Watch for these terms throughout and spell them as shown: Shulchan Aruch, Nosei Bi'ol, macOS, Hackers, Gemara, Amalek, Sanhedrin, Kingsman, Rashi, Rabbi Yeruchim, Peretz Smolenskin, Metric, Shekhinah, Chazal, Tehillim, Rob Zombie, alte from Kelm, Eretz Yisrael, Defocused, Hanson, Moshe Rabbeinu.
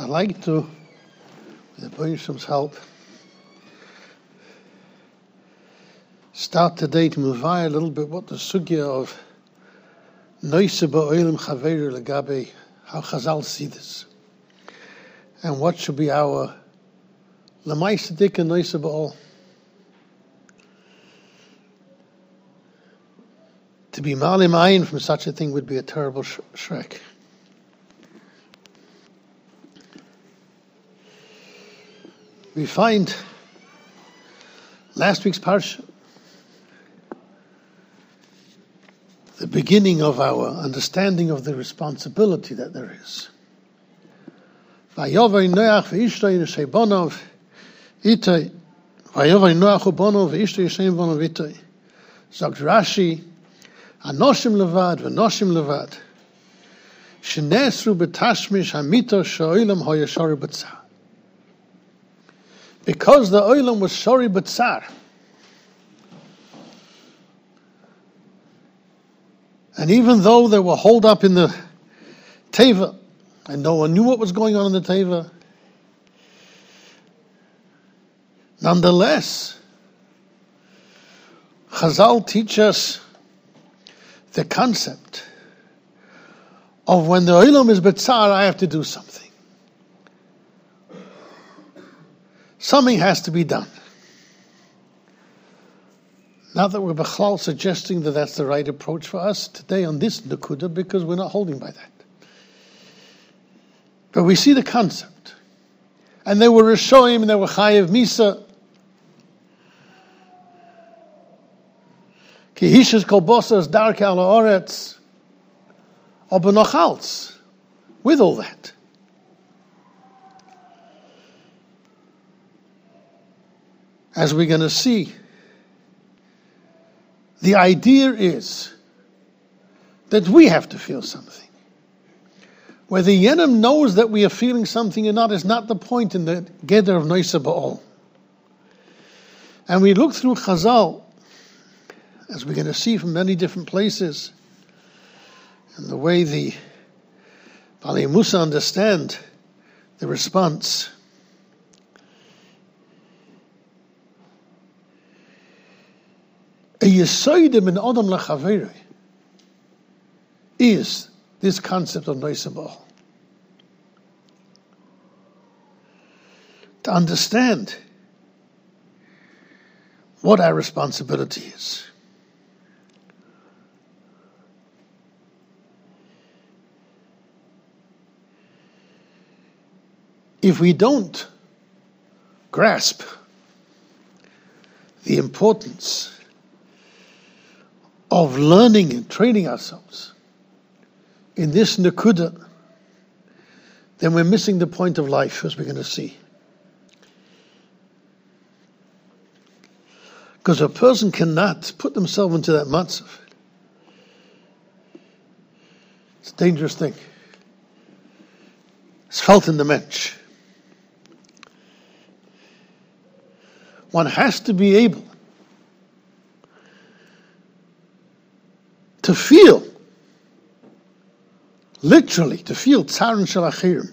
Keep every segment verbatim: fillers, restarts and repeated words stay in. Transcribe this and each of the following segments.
I'd like to, with the Yeruchim's help, start today to move on a little bit what the sugya of Nosei Bi'ol Chaveru Legabe, how Chazal see this, and what should be our L'maaseh Dika Nosei Bi'ol. To be malim ayin from such a thing would be a terrible sh- shrek. We find last week's parsha, the beginning of our understanding of the responsibility that there is. Vayovay Noach v'ishtoi nesei bonov itoi. Vayovay Noach u'bonov v'ishtoi nesei bonov itoi. Zog Rashi, anoshim levad v'noshim levad. Shenesru b'tashmish hamito she'olam ho'yashori b'tzar. Because the oilam was shori b'tzar, and even though they were holed up in the teva, and no one knew what was going on in the teva, nonetheless, Chazal teach us the concept of when the oilam is b'tzar, I have to do something. Something has to be done. Not that we're b'chlal suggesting that that's the right approach for us today on this Nakuda, because we're not holding by that. But we see the concept. And they were Rishoim, and they were Chayev Misa. Ki hishes kol bosas darkei al ha'oretz. Or b'nochals. With all that. As we're going to see, the idea is that we have to feel something. Whether Yenem knows that we are feeling something or not is not the point in the Geder of Nosei Bi'ol. And we look through Chazal, as we're going to see from many different places, and the way the Balei Musa understand the response. A yesoidim in Adam l'chaveru is this concept of Nosei Bi'ol. To understand what our responsibility is. If we don't grasp the importance of learning and training ourselves in this nakuda, then we're missing the point of life, as we're going to see. Because a person cannot put themselves into that matzav. It's a dangerous thing. It's felt in the mensch. One has to be able to feel, literally, to feel tzaren shel achirim.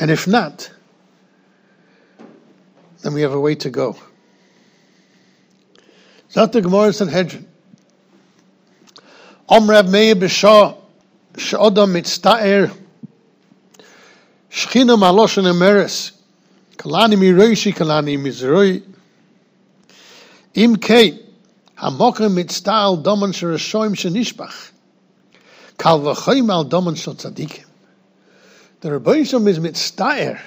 And if not, then we have a way to go. Zot the Gemara Sanhedrin. Om Rav Meir b'shah she'odam mitzta'er shchina ma'aloshon emeres. Kalani mi roishi, kalani mi zeroi. Im kei, hamokim mitzta al domen shereshoim shenishbach. Kal v'choim al domen shel tzadikim. The Rebbeinu Shalom is mitztaer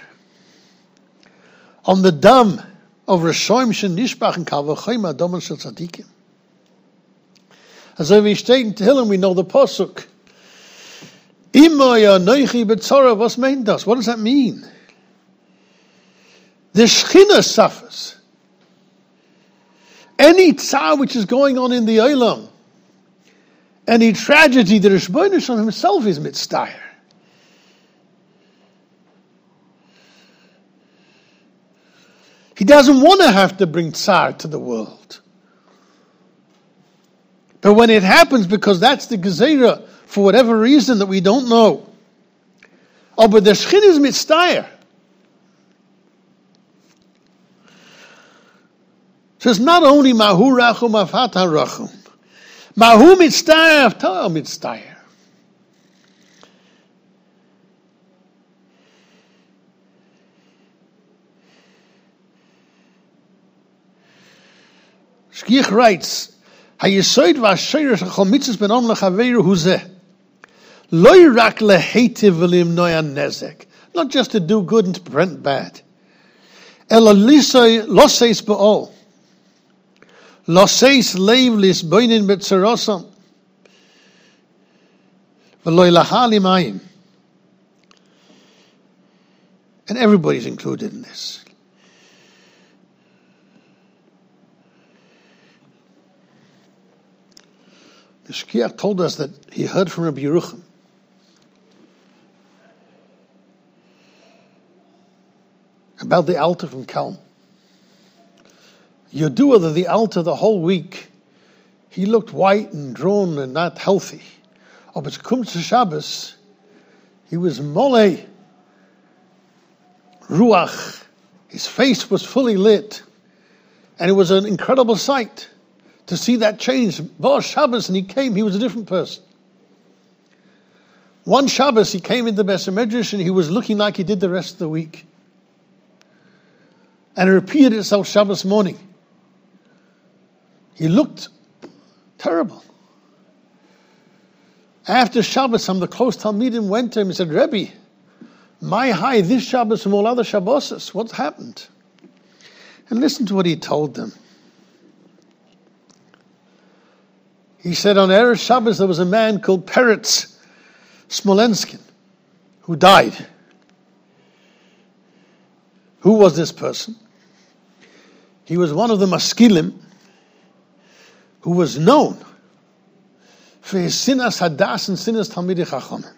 on the dam of reshoim shenishbach and kal v'choim al domen shel tzadikim. As we state in Tehillim, we know the pasuk. Imay anochi b'tzara, was meint das? What does that mean? The Shekhinah suffers. Any tsar which is going on in the Olam, any tragedy, the Rebbeinu Shalom himself is mitztayer. He doesn't want to have to bring tsar to the world. But when it happens, because that's the Gezerah, for whatever reason that we don't know, oh, but the Shechin is mitztayr. So it's not only Mahu Rachum Afata Rachum. Mahu mitztayr Afta mitztayr. Shkich writes, Hayesoid v'asheres chol mitzvos ben om lechaveru huzeh. Loy rak lehetiv v'limnoy nezek. Not just to do good and to prevent bad. Ela lisoi loseis be'ol. Loseis leivlis boinin betzerosam. V'loy lahalim ayin. And everybody's included in this. The Shkiach told us that he heard from Rabbi Yeruchim. About the alte from Kelm. Yodua that the alte the whole week, he looked white and drawn and not healthy. Oh, but Kumtz Shabbos, he was mole, ruach. His face was fully lit. And it was an incredible sight. To see that change, Bar Shabbos, and he came, he was a different person. One Shabbos, he came into Beis Medrash, and he was looking like he did the rest of the week. And it repeated itself Shabbos morning. He looked terrible. After Shabbos, some of the close Talmidim went to him and said, Rebbe, my high, this Shabbos from all other Shabboses, what's happened? And listen to what he told them. He said on Erev Shabbos there was a man called Peretz Smolenskin who died. Who was this person? He was one of the maskilim who was known for his sinas hadas and sinas talmidei chachamim.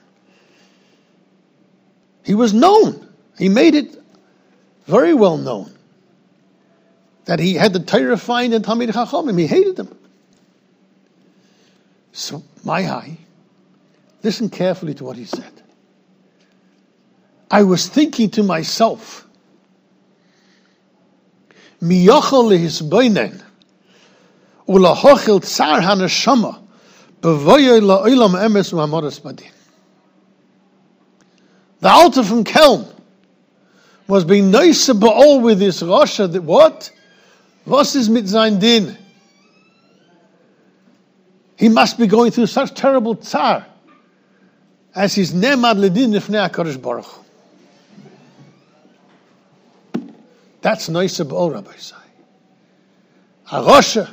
He was known. He made it very well known that he had the Torah find in talmidei chachamim. He hated them. So, my high, listen carefully to what he said. I was thinking to myself, Miyochel lehisboinen, ulahochel tsar haneshama, bevoye la'olam emes u'hamodes badin. The altar from Kelm was being nice about all with this Russia. That what? Was is mit sein din? He must be going through such terrible tsar as his nemad ledin nifnei HaKadosh Baruch Hu. That's Nosei Bi'ol, Rabbi Say. A Rosha.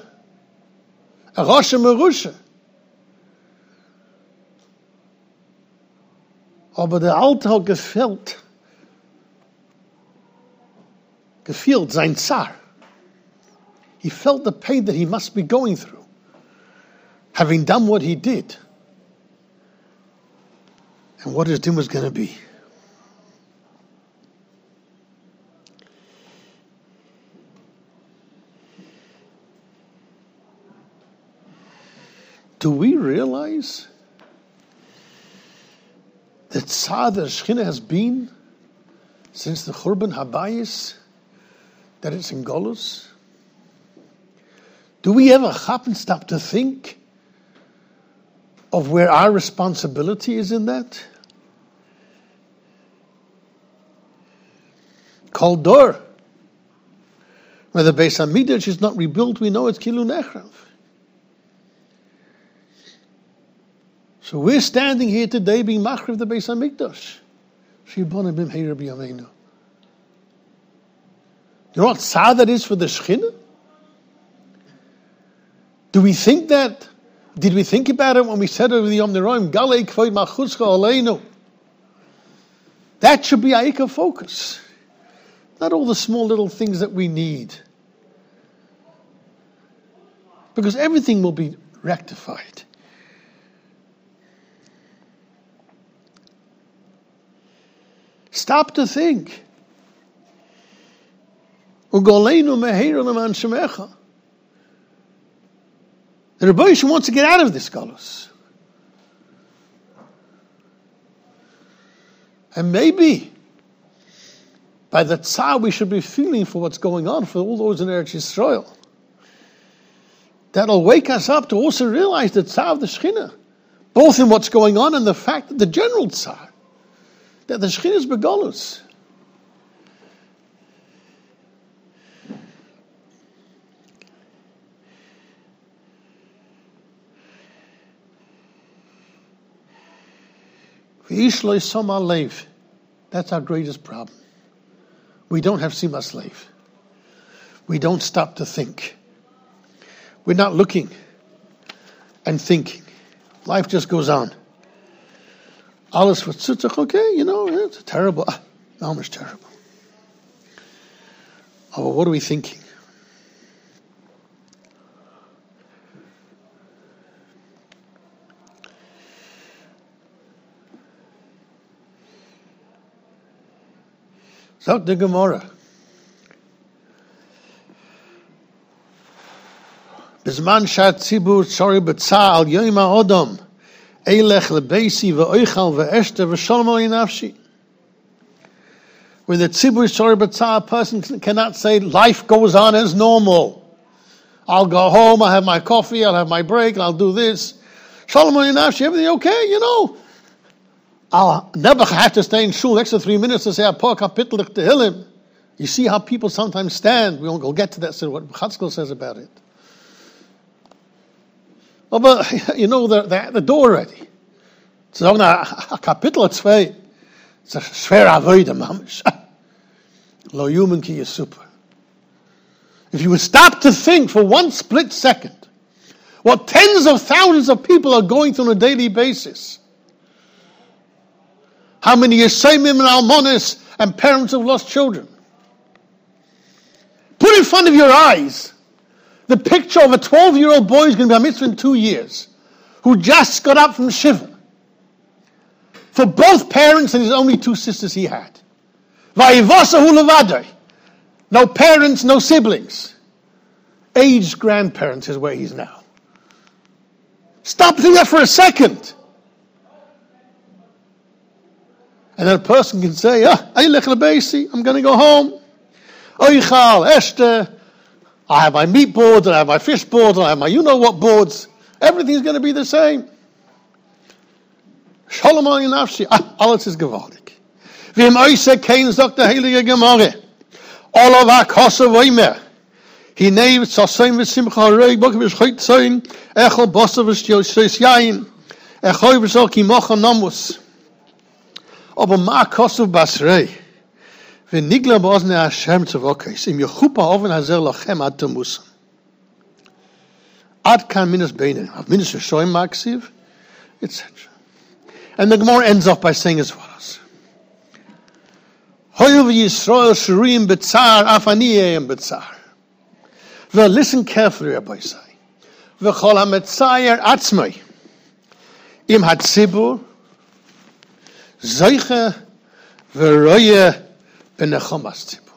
A Rosha Merusha. Aber der Alte hat gefehlt. Gefehlt sein tsar. He felt the pain that he must be going through. Having done what he did, and what his din was going to be. Do we realize the tzar that Shechina has been since the Churban Habayis, that it's in Golus? Do we ever happen stop to think of where our responsibility is in that? Kol Dor. Where the Beis Hamidrash is not rebuilt, we know it's Kilu Nechrav. So we're standing here today being Machriv the Beis Hamikdash. Shibon Abim Hei Rabbi Yameinu. You know what tzar that is for the Shechina? Do we think that? Did we think about it when we said over the Yom Neroim, Galei Kvoid Machuzcha Aleinu? That should be our Eika focus. Not all the small little things that we need. Because everything will be rectified. Stop to think. Ugoleinu Meheir Leman Shemecha. The Rebbe Yishim wants to get out of this galus. And maybe by the tzar we should be feeling for what's going on for all those in Eretz Yisrael. That'll wake us up to also realize the tzar of the Shekhinah, both in what's going on and the fact that the general tzar, that the Shekhinah is begalus. That's our greatest problem. We don't have simas lev. We don't stop to think. We're not looking and thinking. Life just goes on. Alles v'tzutzach, okay, you know, it's terrible. Ah, almost terrible. Oh, but what are we thinking? Zot the Gemara. Bizman shat zibur tzori b'tzah al yoyim ha'odom eilech lebeisi ve'oichal ve'eshter ve'sholmo inafshi. When the tzibur tzori b'tzah, a person cannot say life goes on as normal. I'll go home, I'll have my coffee, I'll have my break, I'll do this. Sholmo inafshi, everything okay, you know. I'll never have to stay in shul extra three minutes to say Apor Kapitlich Tehillim. You see how people sometimes stand. We won't go get to that. So what Chatzkel says about it. Oh, but you know they're, they're at the door already. So now a Kapitlich Tzvei. It's a schwer avodah mamish. Lo yumen ki yisupar. If you would stop to think for one split second what tens of thousands of people are going through on a daily basis. How many Yeseimim and Almonis and parents who have lost children? Put in front of your eyes the picture of a twelve-year-old boy who's going to be a mitzvah in two years, who just got up from Shiva. For both parents and his only two sisters he had. No parents, no siblings. Aged grandparents is where he's now. Stop doing that for a second. And then a person can say, ah, I'm going to go home. Oichal, Esther. I have my meat boards, and I have my fish boards, and I have my you-know-what boards. Everything's going to be the same. Shalom alinafshi. Alles is gewaltig. Vim oise kein zok de heilige gemore. Olava kosse voimer. Hinei v'tsasein v'simcha rei bok v'shchit zoin. Echel bosse v'shchit yain. Echoi v'sol kimocha nomus. Aber ma kosov basrei, wenn nigla bosne Hashem tzvokis im yechupa oven hazer lachem ad temusan. Ad kan minus beinen, av minus yeshoim maksiv, et cetera. And the Gemara ends off by saying as follows: Hoyev Yisrael shurim betzar, afaniyem betzar. Well, listen carefully, Rabbi Say. V'chol hametzayer atzmei im hatzibur. Zeiche v'roye b'nechomas tzibur.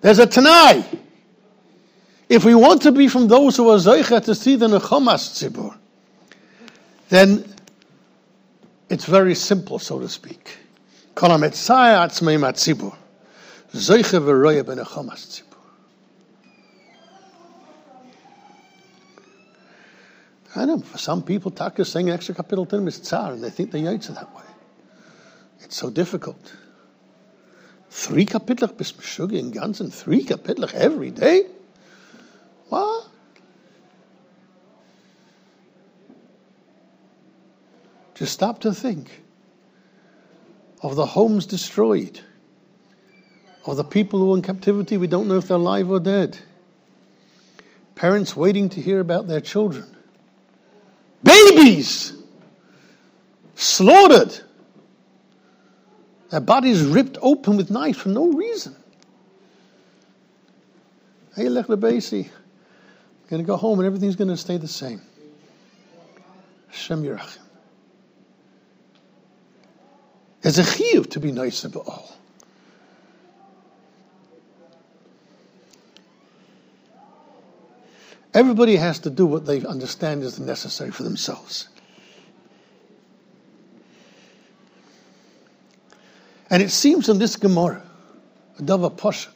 There's a Tanai. If we want to be from those who are zeiche to see the nechomas tzibur, then it's very simple, so to speak. Kol hametzayeh atzmei matzibur. Zeiche v'roye b'nechomas tzibur. I know, for some people, Taka is saying extra capital term is tzar, and they think the yaitz are that way. It's so difficult. Three kapitlich bis Meshuggah in Ganzen, three kapitlich every day? What? Just stop to think of the homes destroyed, of the people who are in captivity, we don't know if they're alive or dead, parents waiting to hear about their children. Babies slaughtered, their bodies ripped open with knives for no reason. Hey, Lech Lebesi, I'm going to go home and everything's going to stay the same. Hashem Yerachim. There's a chiyuv to be nice about all. Everybody has to do what they understand is necessary for themselves. And it seems in this Gemara, Dava Poshet,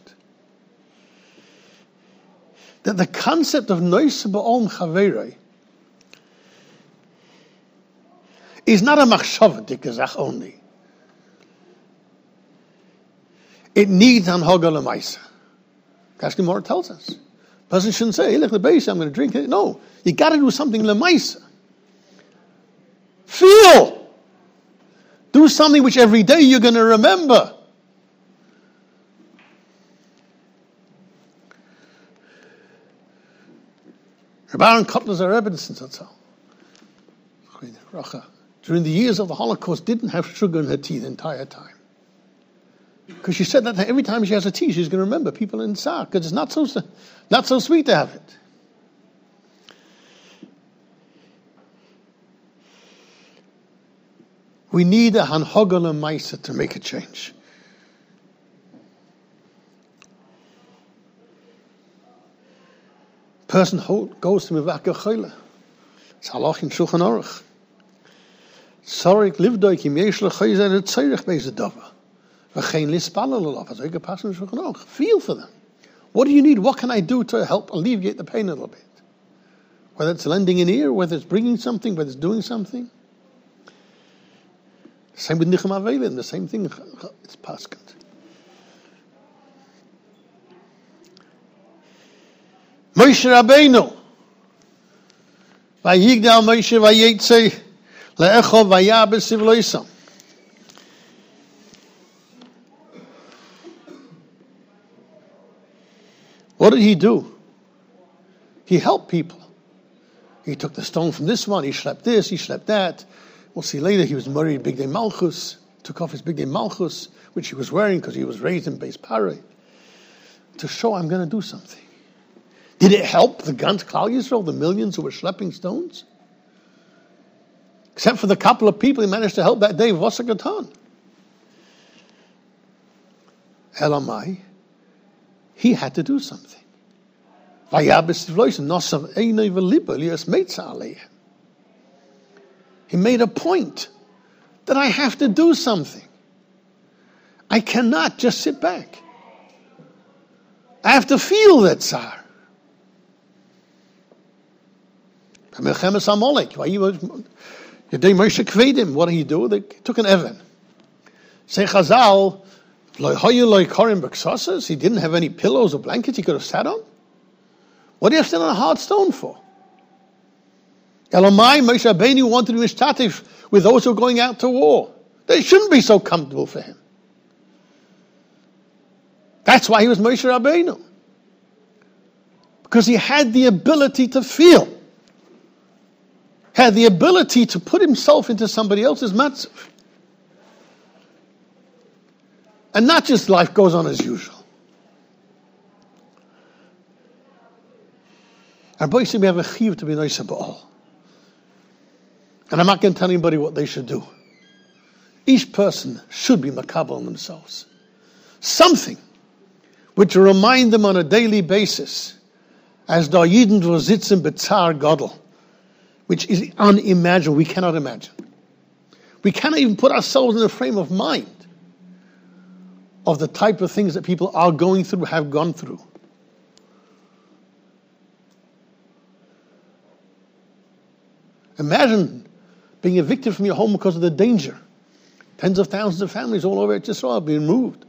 that the concept of Nosei Bi'ol Chaverei is not a machshava dikazach only. It needs anhoga l'maisa. That's what Gemara tells us. A person shouldn't say, hey, look, the base, I'm going to drink it. No, you got to do something l'maisa. Feel. Do something which every day you're going to remember. Rabbi Kotler's Rebbe during the years of the Holocaust didn't have sugar in her tea the entire time. Because she said that every time she has a tea, she's going to remember people in Tzar, because it's not so, not so sweet to have it. We need a hanhogah l'maisa to make a change. Person hold, goes to Mivaka Chola. It's halach in Shulchan Aruch. Sorry, livdoik im yesh lechoyze and it's tzorich bezedava. V'chein lispalel olav. It's like a person in Shulchan Aruch. Feel for them. What do you need? What can I do to help alleviate the pain a little bit? Whether it's lending an ear, whether it's bringing something, whether it's doing something. Same with Nichum Avelim, the same thing. It's paskant. Moshe Rabbeinu, Vayigdal Moshe Vayetze Le'echov Vayabesiv Loisam. What did he do? He helped people. He took the stone from this one. He schlepped this. He schlepped that. We'll see later. He was married Big Day Malchus. Took off his Big Day Malchus, which he was wearing because he was raised in Beis Parai, to show I'm going to do something. Did it help the Gans Klal Yisrael, the millions who were schlepping stones? Except for the couple of people he managed to help that day, Vosagatan. Elamai, he had to do something. He made a point that I have to do something. I cannot just sit back. I have to feel that tsar. Melchemes Amalek. What did he do? They took an Evan. Say Chazal, he didn't have any pillows or blankets he could have sat on. What do you have to sit on a hard stone for? Elamai, Moshe Rabbeinu wanted to be mishtatif with those who are going out to war. They shouldn't be so comfortable for him. That's why he was Moshe Rabbeinu. Because he had the ability to feel. Had the ability to put himself into somebody else's matzav. And not just life goes on as usual. Our boys say we have a chiyuv to be Nosei Bi'ol. And I'm not going to tell anybody what they should do. Each person should be makabel on themselves. Something which will remind them on a daily basis as da yidn wo sitzen betzar gadol, which is unimaginable. We cannot imagine. We cannot even put ourselves in the frame of mind of the type of things that people are going through, have gone through. Imagine being evicted from your home because of the danger. Tens of thousands of families all over Israel are being moved.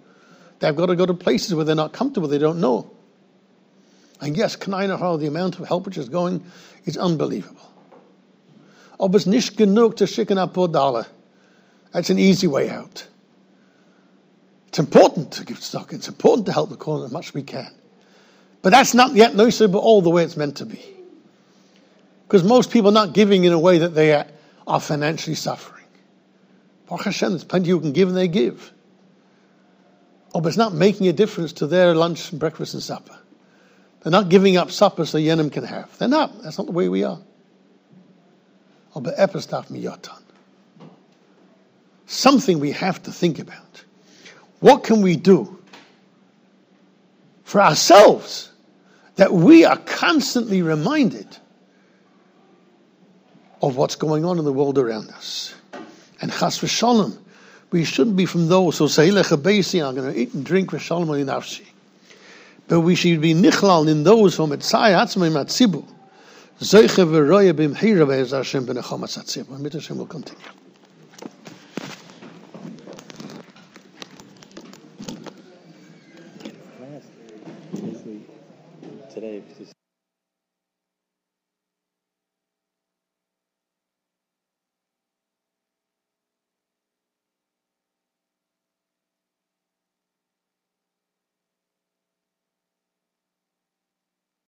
They've got to go to places where they're not comfortable, they don't know. And yes, K'nai, the amount of help which is going is unbelievable. Ob es nicht genug to schicken a paar dollar. That's an easy way out. It's important to give stock. It's important to help the corner as much as we can. But that's not yet Nosei Bi'ol the way it's meant to be. Because most people are not giving in a way that they are financially suffering. Baruch Hashem, there's plenty who can give and they give. Ob it's not making a difference to their lunch and breakfast and supper. They're not giving up supper so Yenim can have. They're not. That's not the way we are. Something we have to think about. What can we do for ourselves that we are constantly reminded of what's going on in the world around us. And chas v'shalom, we shouldn't be from those who say, I'm going to eat and drink v'shalom olinafshi. But we should be nichlal in those who metzai hatzmei matzibu. Zeiche v'roye b'mchira v'ezar Hashem b'nechomatz atzibu. And Mitzvah Hashem will continue.